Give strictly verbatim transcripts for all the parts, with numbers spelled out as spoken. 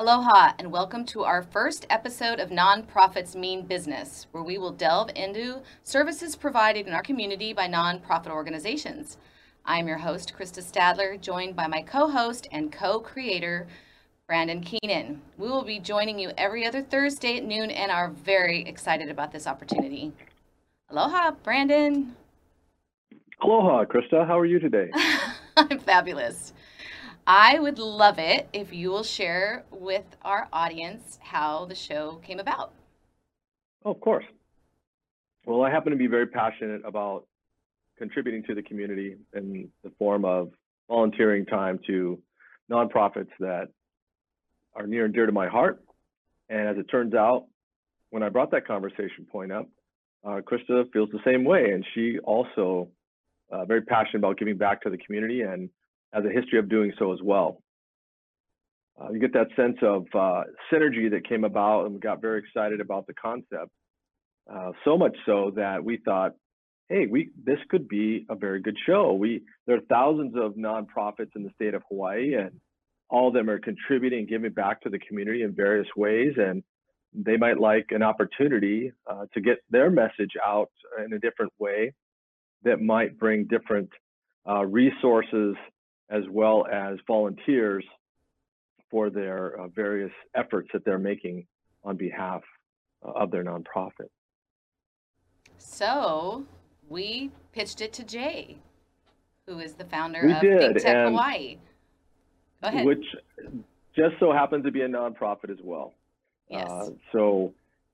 Aloha and welcome to our first episode of Nonprofits Mean Business, where we will delve into services provided in our community by nonprofit organizations. I'm your host, Krista Stadler, joined by my co-host and co-creator, Brandon Keenan. We will be joining you every other Thursday at noon and are very excited about this opportunity. Aloha, Brandon. Aloha, Krista. How are you today? I'm fabulous. I would love it if you will share with our audience how the show came about. Oh, of course. Well, I happen to be very passionate about contributing to the community in the form of volunteering time to nonprofits that are near and dear to my heart. And as it turns out, when I brought that conversation point up, uh, Krista feels the same way. And she also uh, very passionate about giving back to the community and has a history of doing so as well. Uh, you get that sense of uh, synergy that came about, and we got very excited about the concept. Uh, so much so that we thought, hey, we this could be a very good show. We there are thousands of nonprofits in the state of Hawaii, and all of them are contributing, giving back to the community in various ways, and they might like an opportunity uh, to get their message out in a different way that might bring different uh, resources as well as volunteers for their uh, various efforts that they're making on behalf uh, of their nonprofit. So we pitched it to Jay, who is the founder we of did, ThinkTech Hawaii. Go ahead. Which just so happens to be a nonprofit as well. Yes. Uh, so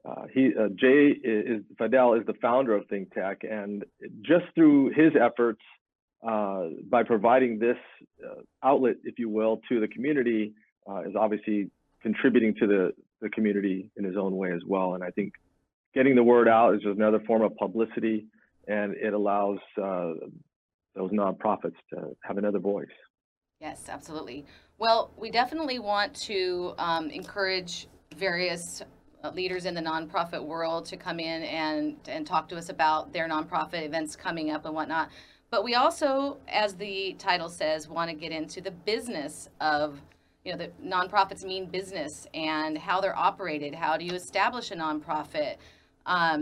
uh, he, uh, Jay is, Fidel is the founder of ThinkTech, and just through his efforts, Uh, by providing this uh, outlet, if you will, to the community, uh, is obviously contributing to the, the community in his own way as well. And I think getting the word out is just another form of publicity, and it allows uh, those nonprofits to have another voice. Yes, absolutely. Well, we definitely want to um, encourage various leaders in the nonprofit world to come in and, and talk to us about their nonprofit events coming up and whatnot. But we also, as the title says, want to get into the business of, you know, the nonprofits mean business and how they're operated. How do you establish a nonprofit? Um,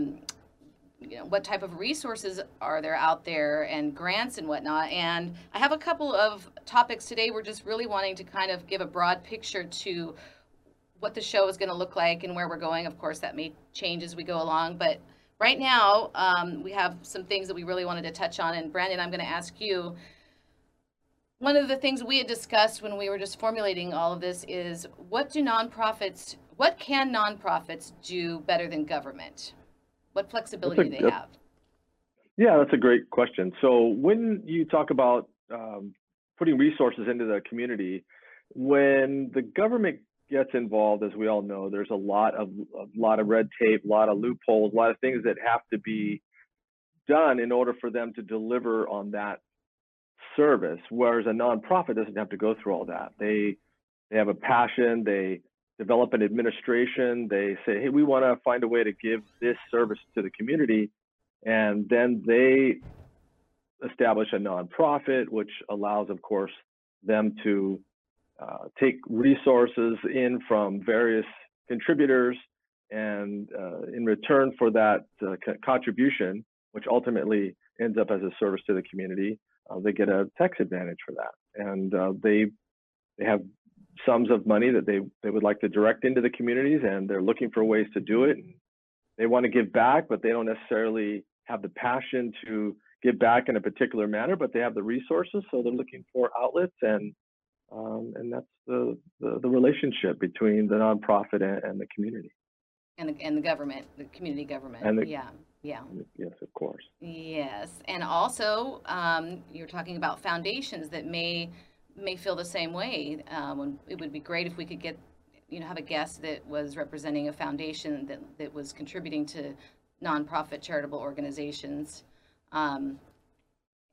you know, what type of resources are there out there and grants and whatnot? And I have a couple of topics today. We're just really wanting to kind of give a broad picture to what the show is going to look like and where we're going. Of course, that may change as we go along, but right now, um, we have some things that we really wanted to touch on. And Brandon, I'm going to ask you, one of the things we had discussed when we were just formulating all of this is, what do nonprofits, what can nonprofits do better than government? What flexibility do they have? Yeah, that's a great question. So when you talk about um, putting resources into the community, when the government gets involved, as we all know, there's a lot of a lot of red tape, a lot of loopholes, a lot of things that have to be done in order for them to deliver on that service. Whereas a nonprofit doesn't have to go through all that. They they have a passion, they develop an administration, they say, hey, we want to find a way to give this service to the community, and then they establish a nonprofit, which allows, of course, them to Uh, take resources in from various contributors, and uh, in return for that uh, co contribution, which ultimately ends up as a service to the community, uh, they get a tax advantage for that. And uh, they they have sums of money that they, they would like to direct into the communities, and they're looking for ways to do it. And they want to give back, but they don't necessarily have the passion to give back in a particular manner, but they have the resources, so they're looking for outlets. And Um, and that's the, the, the relationship between the nonprofit and, and the community. And the, and the government, the community government. And the, yeah, yeah. Yes, of course. Yes. And also, um, you're talking about foundations that may may feel the same way. Um, it would be great if we could get, you know, have a guest that was representing a foundation that, that was contributing to nonprofit charitable organizations. Um,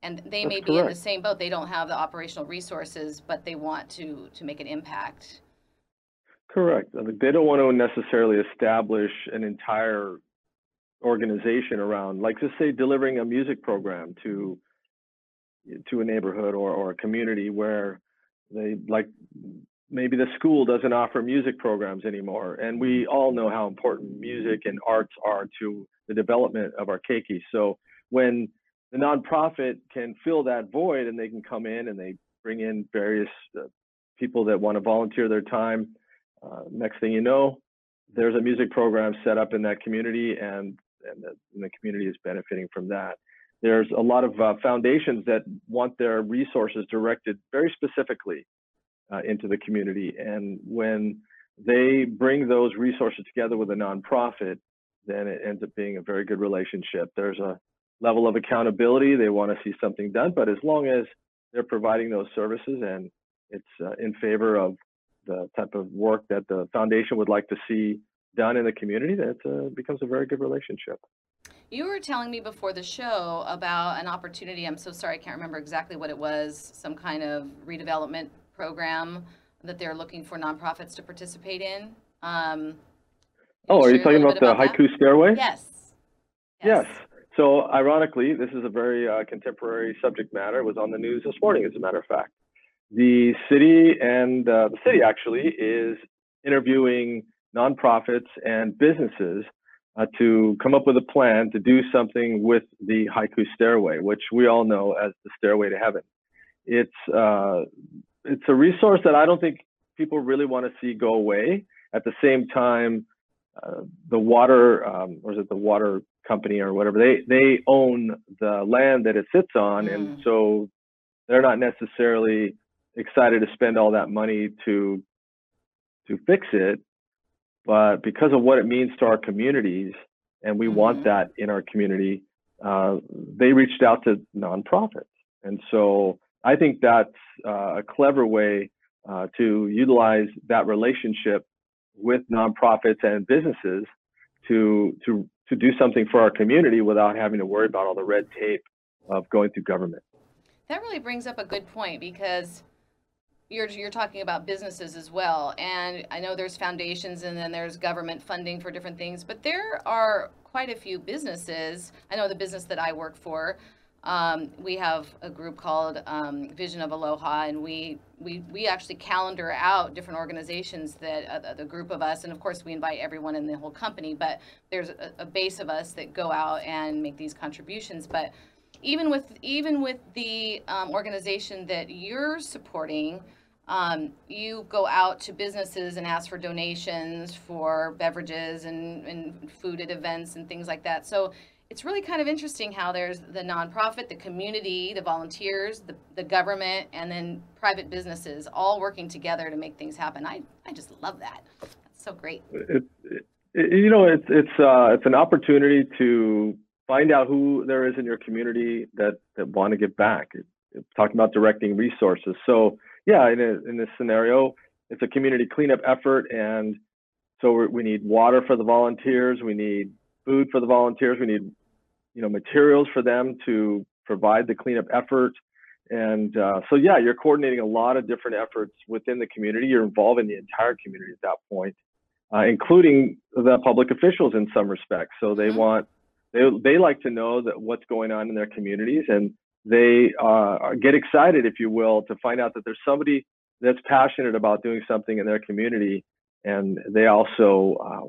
And they may be in the same boat. They don't have the operational resources, but they want to to make an impact. Correct. I mean, they don't want to necessarily establish an entire organization around, like, just say, delivering a music program to to a neighborhood or, or a community where they like Maybe the school doesn't offer music programs anymore. And we all know how important music and arts are to the development of our keiki. So when the nonprofit can fill that void and they can come in and they bring in various uh, people that want to volunteer their time, uh, next thing you know, there's a music program set up in that community, and, and, the, and the community is benefiting from that. There's a lot of uh, foundations that want their resources directed very specifically Uh, into the community, and when they bring those resources together with a nonprofit, then it ends up being a very good relationship. There's a level of accountability. They want to see something done, but as long as they're providing those services and it's uh, in favor of the type of work that the foundation would like to see done in the community, that uh, becomes a very good relationship. You were telling me before the show about an opportunity. I'm so sorry, I can't remember exactly what it was, some kind of redevelopment program that they're looking for nonprofits to participate in. Um, oh, are you talking about the Haiku Stairway? Yes. Yes. Yes. So ironically, this is a very uh, contemporary subject matter. It was on the news this morning, as a matter of fact. The city and uh, the city actually is interviewing nonprofits and businesses uh, to come up with a plan to do something with the Haiku Stairway, which we all know as the Stairway to Heaven. It's uh, It's a resource that I don't think people really want to see go away. At the same time, uh, the water, um, or is it the water company or whatever, they, they own the land that it sits on. Mm. And so they're not necessarily excited to spend all that money to, to fix it. But because of what it means to our communities, and we mm-hmm. want that in our community, uh, they reached out to nonprofits. And so I think that's uh, a clever way uh, to utilize that relationship with nonprofits and businesses to to to do something for our community without having to worry about all the red tape of going through government. That really brings up a good point, because you're you're talking about businesses as well, and I know there's foundations and then there's government funding for different things, but there are quite a few businesses. I know the business that I work for. Um, we have a group called um, Vision of Aloha, and we, we, we actually calendar out different organizations that uh, the group of us, and of course we invite everyone in the whole company, but there's a, a base of us that go out and make these contributions. But even with, even with the um, organization that you're supporting, um, you go out to businesses and ask for donations for beverages and, and food at events and things like that. So it's really kind of interesting how there's the nonprofit, the community, the volunteers, the, the government, and then private businesses all working together to make things happen. I, I just love that. That's so great. It, it, you know, it, it's uh, it's an opportunity to find out who there is in your community that, that want to give back. It, it's talking about directing resources. So yeah, in, a, in this scenario, it's a community cleanup effort. And so we're, we need water for the volunteers. We need food for the volunteers. We need you know, materials for them to provide the cleanup effort. And uh, so, yeah, you're coordinating a lot of different efforts within the community. You're involving the entire community at that point, uh, including the public officials in some respects. So they want, they, they like to know that what's going on in their communities, and they uh, get excited, if you will, to find out that there's somebody that's passionate about doing something in their community. And they also uh,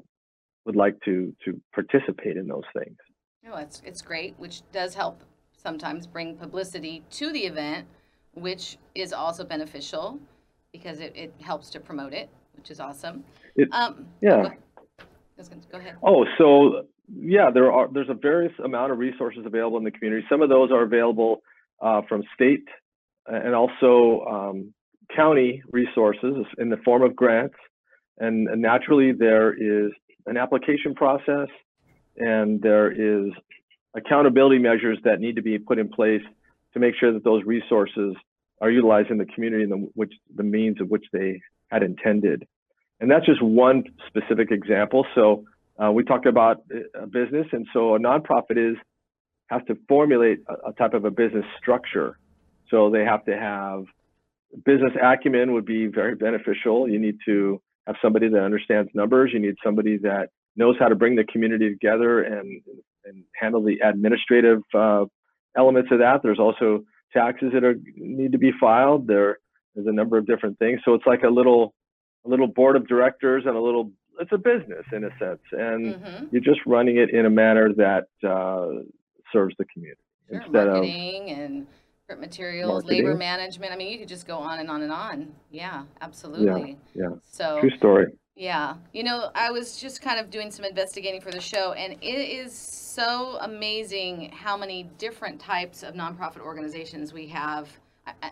would like to, to participate in those things. No, it's, it's great, which does help sometimes bring publicity to the event, which is also beneficial because it, it helps to promote it, which is awesome. It, um, yeah. Go, go, go ahead. Oh, so yeah, there are, there's a various amount of resources available in the community. Some of those are available uh, from state and also um, county resources in the form of grants. And, and naturally there is an application process, and there is accountability measures that need to be put in place to make sure that those resources are utilized in the community in the, which the means of which they had intended. And that's just one specific example. So uh, we talked about a business, and so a nonprofit is has to formulate a, a type of a business structure. So they have to have business acumen would be very beneficial. You need to have somebody that understands numbers. You need somebody that knows how to bring the community together and, and handle the administrative uh, elements of that. There's also taxes that are, need to be filed. There There's a number of different things. So it's like a little, a little board of directors and a little, it's a business in a sense. And mm-hmm. you're just running it in a manner that uh, serves the community. Sure, instead marketing of and print materials, marketing. labor management. I mean, you could just go on and on and on. Yeah, absolutely. Yeah, yeah. So, true story. Yeah. You know, I was just kind of doing some investigating for the show, and it is so amazing how many different types of nonprofit organizations we have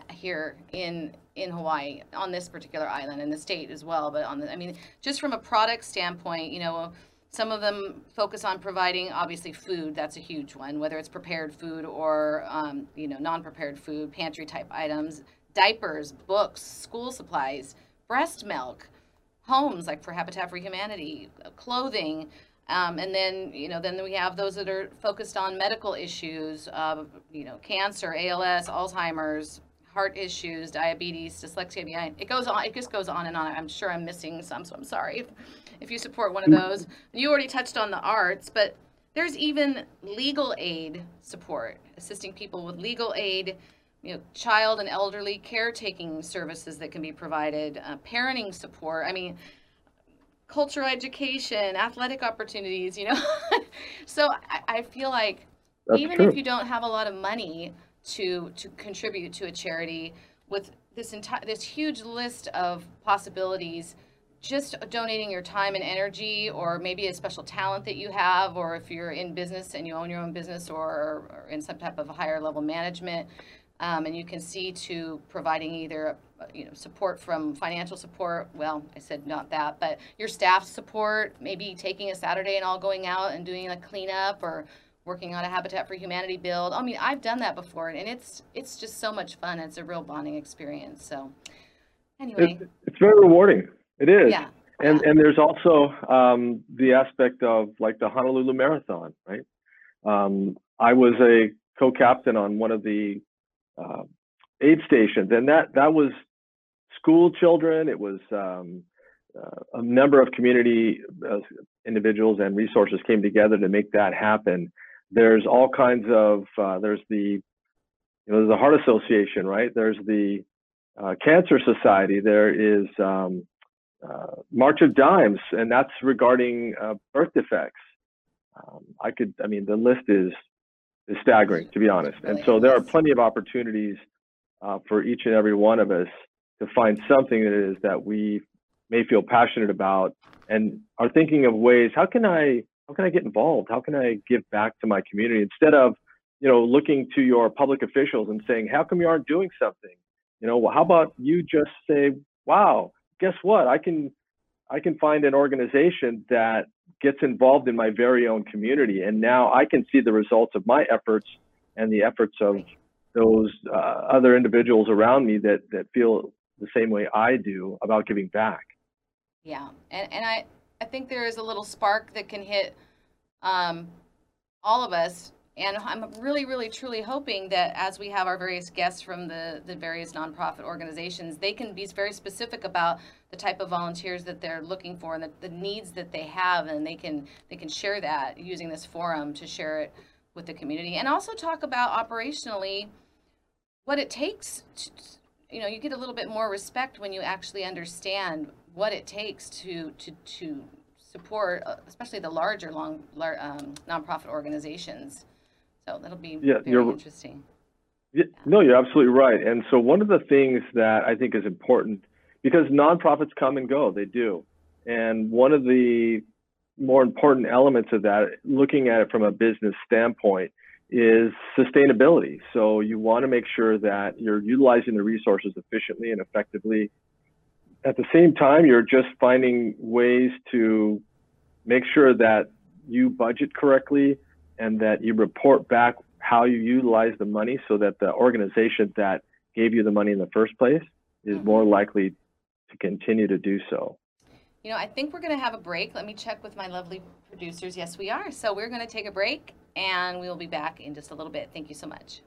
here in in Hawaii, on this particular island, in the state as well. But on the, I mean, just from a product standpoint, you know, some of them focus on providing, obviously, food. That's a huge one, whether it's prepared food or, um, you know, non-prepared food, pantry type items, diapers, books, school supplies, breast milk, homes like for Habitat for Humanity, clothing. Um, and then, you know, then we have those that are focused on medical issues, uh, you know, cancer, A L S, Alzheimer's, heart issues, diabetes, dyslexia. It goes on. It just goes on and on. I'm sure I'm missing some, so I'm sorry if, if you support one of those. You already touched on the arts, but there's even legal aid support, assisting people with legal aid, you know, child and elderly caretaking services that can be provided, uh, parenting support. I mean, cultural education, athletic opportunities, you know. So I, I feel like That's even true. If you don't have a lot of money to to contribute to a charity, with this entire this huge list of possibilities, just donating your time and energy, or maybe a special talent that you have, or if you're in business and you own your own business, or, or in some type of a higher level management, um, and you can see to providing either a you know, support from financial support. Well, I said not that, but your staff support, maybe taking a Saturday and all going out and doing a cleanup or working on a Habitat for Humanity build. I mean, I've done that before, and it's it's just so much fun. It's a real bonding experience. So anyway. It's, it's very rewarding. It is. Yeah. And, yeah. and there's also um, the aspect of like the Honolulu Marathon, right? Um, I was a co-captain on one of the uh, aid stations, and that, that was school children, it was um, uh, a number of community uh, individuals and resources came together to make that happen. There's all kinds of, uh, there's the, you know, the Heart Association, right? There's the uh, Cancer Society, there is um, uh, March of Dimes, and that's regarding uh, birth defects. Um, I could, I mean, the list is, is staggering, to be honest. And so there are plenty of opportunities uh, for each and every one of us to find something that is that we may feel passionate about, and are thinking of ways, how can I how can I get involved? How can I give back to my community? Instead of, you know, looking to your public officials and saying, how come you aren't doing something? You know, well, how about you just say, wow, guess what? I can I can find an organization that gets involved in my very own community, and now I can see the results of my efforts and the efforts of those uh, other individuals around me that that feel the same way I do about giving back. Yeah, and, and I, I think there is a little spark that can hit um, all of us. And I'm really, really, truly hoping that as we have our various guests from the, the various nonprofit organizations, they can be very specific about the type of volunteers that they're looking for and the, the needs that they have, and they can, they can share that using this forum to share it with the community. And also talk about operationally what it takes to, you know, you get a little bit more respect when you actually understand what it takes to to, to support, especially the larger long lar um, nonprofit organizations. So that'll be yeah, very you're, interesting. Yeah, yeah. No, you're absolutely right. And so one of the things that I think is important, because nonprofits come and go, they do. And one of the more important elements of that, looking at it from a business standpoint, is sustainability. So you want to make sure that you're utilizing the resources efficiently and effectively. At the same time, you're just finding ways to make sure that you budget correctly and that you report back how you utilize the money, so that the organization that gave you the money in the first place is mm-hmm. more likely to continue to do so. You know, I think we're going to have a break. Let me check with my lovely producers. Yes, we are. So we're going to take a break, and we'll be back in just a little bit. Thank you so much.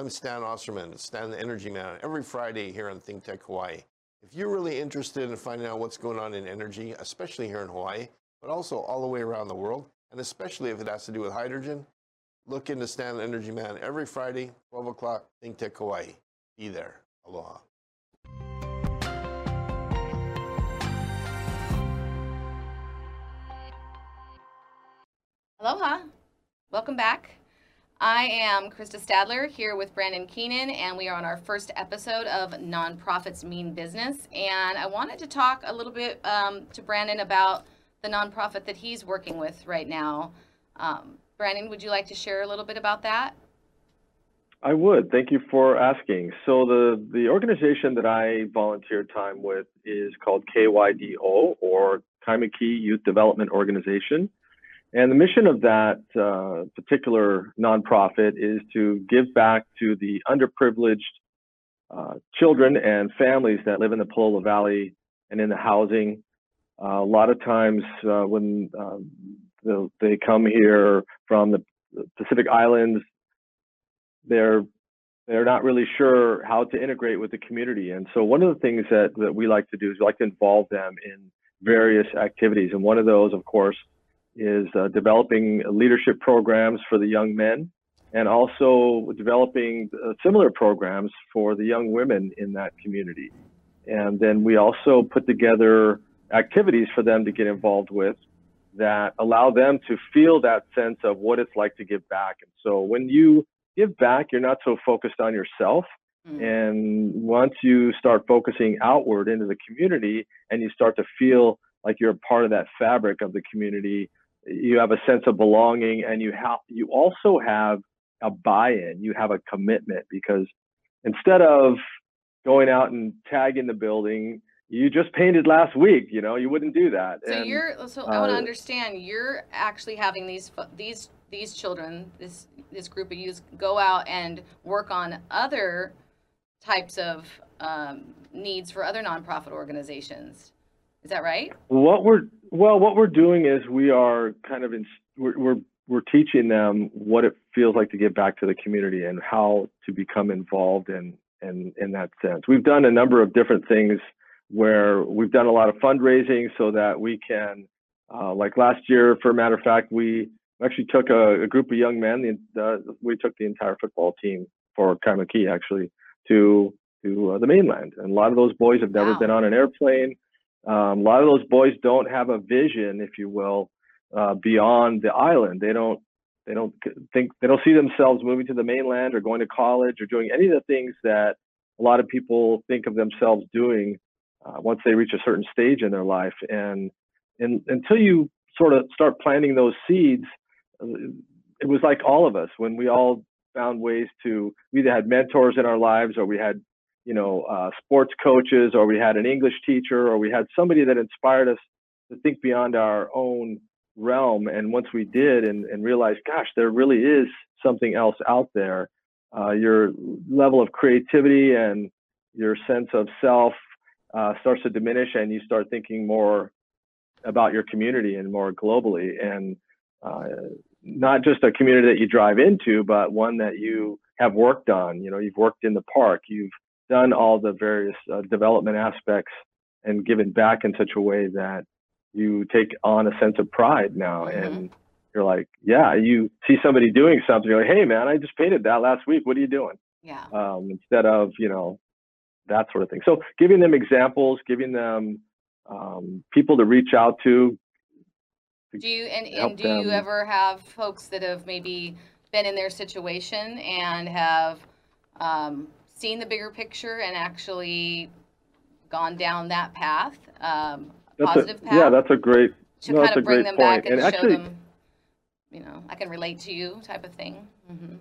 I'm Stan Osterman, Stan the Energy Man, every Friday here on ThinkTech Hawaii. If you're really interested in finding out what's going on in energy, especially here in Hawaii, but also all the way around the world, and especially if it has to do with hydrogen, look into Stan the Energy Man every Friday, twelve o'clock, ThinkTech Hawaii. Be there. Aloha. Aloha. Welcome back. I am Krista Stadler here with Brandon Keenan, and we are on our first episode of Nonprofits Mean Business. And I wanted to talk a little bit um, to Brandon about the nonprofit that he's working with right now. Um, Brandon, would you like to share a little bit about that? I would. Thank you for asking. So the, the organization that I volunteer time with is called K Y D O, or Kaimuki Youth Development Organization. And the mission of that uh, particular nonprofit is to give back to the underprivileged uh, children and families that live in the Pololu Valley and in the housing. Uh, a lot of times uh, when uh, the, they come here from the Pacific Islands, they're they're not really sure how to integrate with the community. And so one of the things that, that we like to do is we like to involve them in various activities. And one of those, of course, is uh, developing leadership programs for the young men, and also developing uh, similar programs for the young women in that community. And then we also put together activities for them to get involved with that allow them to feel that sense of what it's like to give back. And so when you give back, you're not so focused on yourself. Mm-hmm. And once you start focusing outward into the community and you start to feel like you're a part of that fabric of the community, you have a sense of belonging, and you have you also have a buy-in. You have a commitment, because instead of going out and tagging the building, you just painted last week. You know, you wouldn't do that. So and, you're. So I want to uh, understand. You're actually having these these these children, this this group of youth, go out and work on other types of um, needs for other nonprofit organizations. Is that right? What we're well, what we're doing is we are kind of in, we're, we're we're teaching them what it feels like to give back to the community and how to become involved in in in that sense. We've done a number of different things where we've done a lot of fundraising so that we can, uh, like last year, for a matter of fact, we actually took a, a group of young men. The, uh, we took the entire football team for Kaimuki actually to to uh, the mainland, and a lot of those boys have never wow. been on an airplane. Um, a lot of those boys don't have a vision, if you will, uh, beyond the island. They don't, they don't think, they don't see themselves moving to the mainland or going to college or doing any of the things that a lot of people think of themselves doing uh, once they reach a certain stage in their life. And, and until you sort of start planting those seeds, it was like all of us when we all found ways to, we either had mentors in our lives, or we had you know, uh, sports coaches, or we had an English teacher, or we had somebody that inspired us to think beyond our own realm. And once we did and, and realized, gosh, there really is something else out there, uh, your level of creativity and your sense of self uh, starts to diminish, and you start thinking more about your community and more globally. And uh, not just a community that you drive into, but one that you have worked on. You know, you've worked in the park, you've done all the various uh, development aspects, and given back in such a way that you take on a sense of pride now. Mm-hmm. And you're like, yeah, you see somebody doing something, you're like, hey man, I just painted that last week. What are you doing? Yeah. Um, instead of, you know, that sort of thing. So giving them examples, giving them um, people to reach out to. to do you, and, and do them. You ever have folks that have maybe been in their situation and have, um, seen the bigger picture and actually gone down that path, um, positive a, path. Yeah, that's a great to no, kind of bring them point. Back and, and actually, show them, you know, I can relate to you type of thing. Mm-hmm.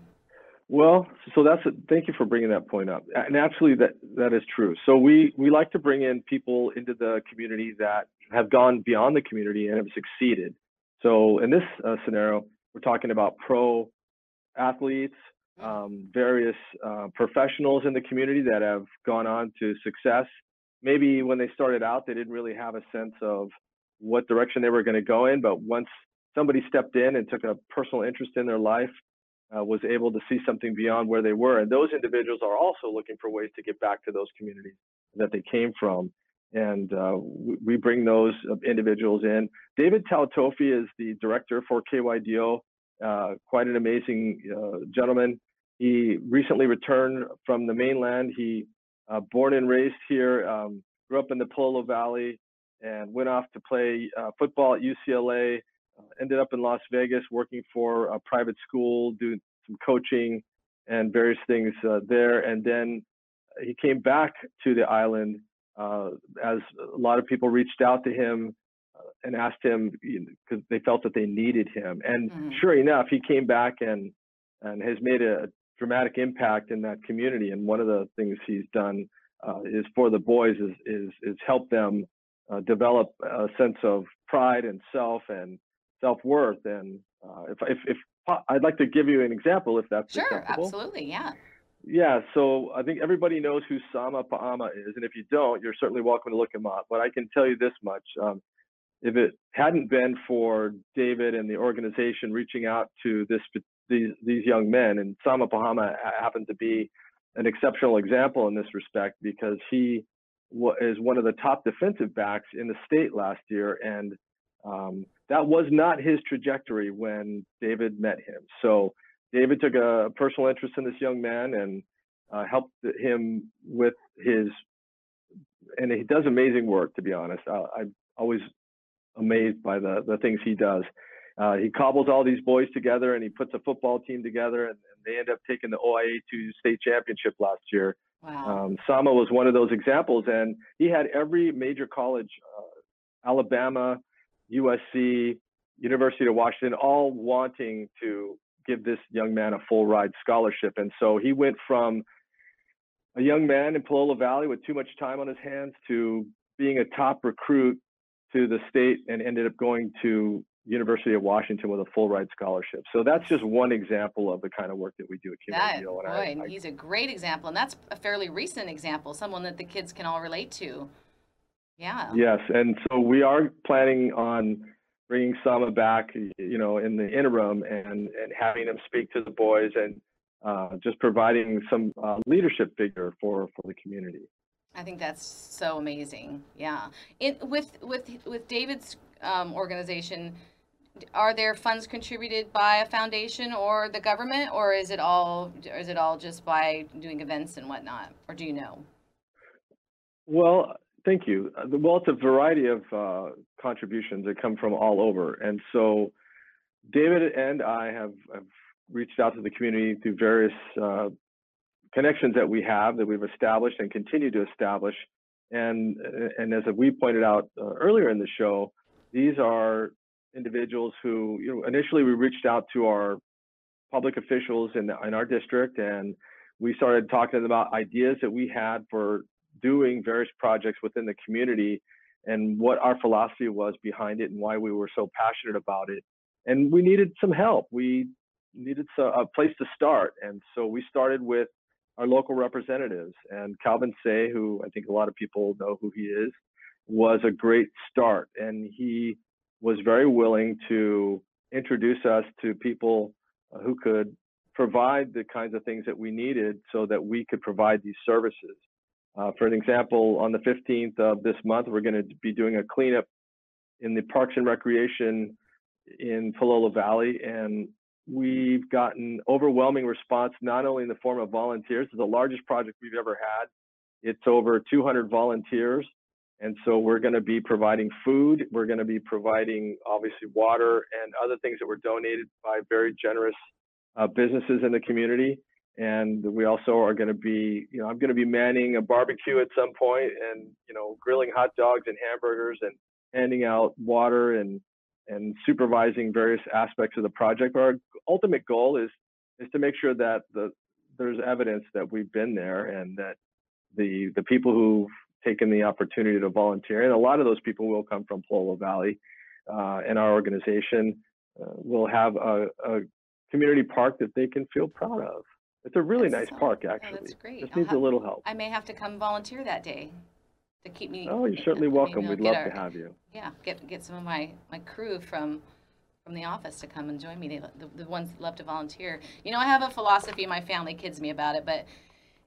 Well, so that's a, thank you for bringing that point up. And actually, that that is true. So we we like to bring in people into the community that have gone beyond the community and have succeeded. So in this uh, scenario, we're talking about pro athletes. Um, various uh, professionals in the community that have gone on to success. Maybe when they started out, they didn't really have a sense of what direction they were going to go in. But once somebody stepped in and took a personal interest in their life, uh, was able to see something beyond where they were. And those individuals are also looking for ways to get back to those communities that they came from. And uh, we bring those individuals in. David Talatofi is the director for K Y D O, uh, quite an amazing uh, gentleman. He recently returned from the mainland. He uh, born and raised here, um, grew up in the Pololu Valley, and went off to play uh, football at U C L A, uh, ended up in Las Vegas working for a private school, doing some coaching and various things uh, there. And then he came back to the island uh, as a lot of people reached out to him uh, and asked him, because they felt that they needed him. And mm-hmm. sure enough, he came back and, and has made a dramatic impact in that community. And one of the things he's done uh, is for the boys is, is, is help them Uh, develop a sense of pride and self and self-worth. And uh, if, if, if I'd like to give you an example, if that's sure, acceptable. Absolutely, yeah. Yeah, so I think everybody knows who Sama Paama is, and if you don't, you're certainly welcome to look him up. But I can tell you this much: um, if it hadn't been for David and the organization reaching out to this these these young men, and Sama Paama happened to be an exceptional example in this respect because he is one of the top defensive backs in the state last year, and um, that was not his trajectory when David met him. So David took a personal interest in this young man and uh, helped him with his, and he does amazing work, to be honest. I, I'm always amazed by the, the things he does. Uh, he cobbles all these boys together and he puts a football team together, and, and they end up taking the O I A to state championship last year. Wow. Um, Sama was one of those examples, and he had every major college, uh, Alabama, U S C, University of Washington, all wanting to give this young man a full ride scholarship. And so he went from a young man in Pololu Valley with too much time on his hands to being a top recruit to the state, and ended up going to University of Washington with a full ride scholarship. So that's just one example of the kind of work that we do at Kaimuki. Boy, I, and I, he's a great example, and that's a fairly recent example, someone that the kids can all relate to. Yeah. Yes, and so we are planning on bringing Sama back, you know, in the interim, and and having him speak to the boys, and uh, just providing some uh, leadership figure for for the community. I think that's so amazing. Yeah. It with with with David's um, organization. Are there funds contributed by a foundation or the government, or is it all is it all just by doing events and whatnot, or do you know? Well, thank you. Well, it's a variety of uh, contributions that come from all over, and so David and I have, have reached out to the community through various uh, connections that we have that we've established and continue to establish, and and as we pointed out uh, earlier in the show, these are individuals who, you know, initially we reached out to our public officials in, the, in our district, and we started talking to them about ideas that we had for doing various projects within the community and what our philosophy was behind it and why we were so passionate about it. And we needed some help. We needed a, a place to start. And so we started with our local representatives, and Calvin Say, who I think a lot of people know who he is, was a great start. And he was very willing to introduce us to people who could provide the kinds of things that we needed so that we could provide these services. Uh, for an example, on the fifteenth of this month, we're going to be doing a cleanup in the Parks and Recreation in Pololu Valley, and we've gotten overwhelming response, not only in the form of volunteers. It's the largest project we've ever had. It's over two hundred volunteers. And so we're going to be providing food, we're going to be providing obviously water and other things that were donated by very generous uh, businesses in the community. And we also are going to be, you know, I'm going to be manning a barbecue at some point, and, you know, grilling hot dogs and hamburgers and handing out water and, and supervising various aspects of the project. Our ultimate goal is, is to make sure that the, there's evidence that we've been there, and that the, the people who've taken the opportunity to volunteer, and a lot of those people will come from Pololu Valley, uh, and our organization uh, will have a, a community park that they can feel proud of. It's a really that's nice so, park, actually. Oh, that's great. Just I'll needs have, a little help. I may have to come volunteer that day to keep me. Oh, you're certainly know, welcome. We'd love our, to have you. Yeah, get get some of my my crew from from the office to come and join me. They, the, the ones that love to volunteer. You know, I have a philosophy. My family kids me about it, but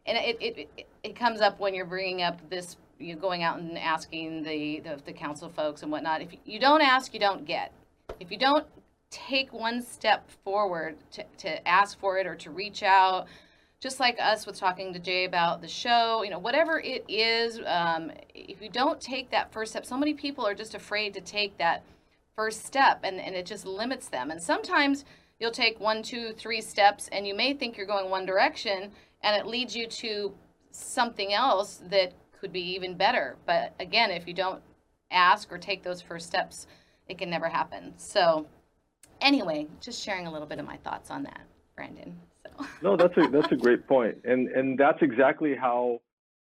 and it it, it, it comes up when you're bringing up this, you know, going out and asking the, the the council folks and whatnot. If you don't ask, you don't get. If you don't take one step forward to, to ask for it or to reach out, just like us with talking to Jay about the show, you know, whatever it is, um, if you don't take that first step, so many people are just afraid to take that first step, and, and it just limits them. And sometimes you'll take one, two, three steps, and you may think you're going one direction, and it leads you to something else that could be even better. But again, if you don't ask or take those first steps, it can never happen. So anyway, just sharing a little bit of my thoughts on that, Brandon. No, that's a that's a great point, and and that's exactly how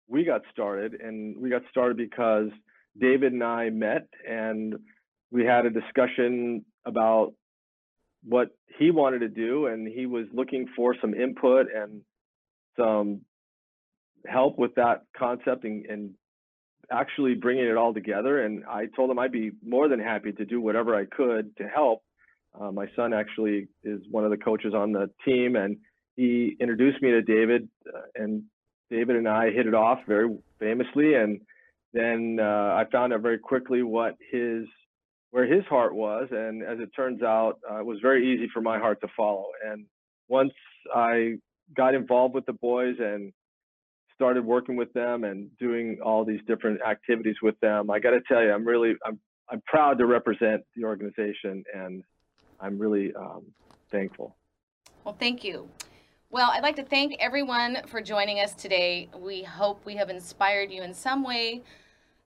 we got started. And we got started because David and I met, and we had a discussion about what he wanted to do, and he was looking for some input and some help with that concept, and, and actually bringing it all together. And I told him I'd be more than happy to do whatever I could to help. Uh, my son actually is one of the coaches on the team, and he introduced me to David, uh, and David and I hit it off very famously. And then uh, I found out very quickly what his, where his heart was. And as it turns out, uh, it was very easy for my heart to follow. And once I got involved with the boys and started working with them and doing all these different activities with them, I got to tell you, I'm really, I'm, I'm proud to represent the organization, and I'm really um, thankful. Well, thank you. Well, I'd like to thank everyone for joining us today. We hope we have inspired you in some way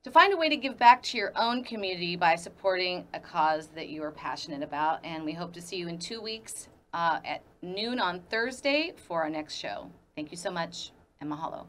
to find a way to give back to your own community by supporting a cause that you are passionate about. And we hope to see you in two weeks uh, at noon on Thursday for our next show. Thank you so much, and mahalo.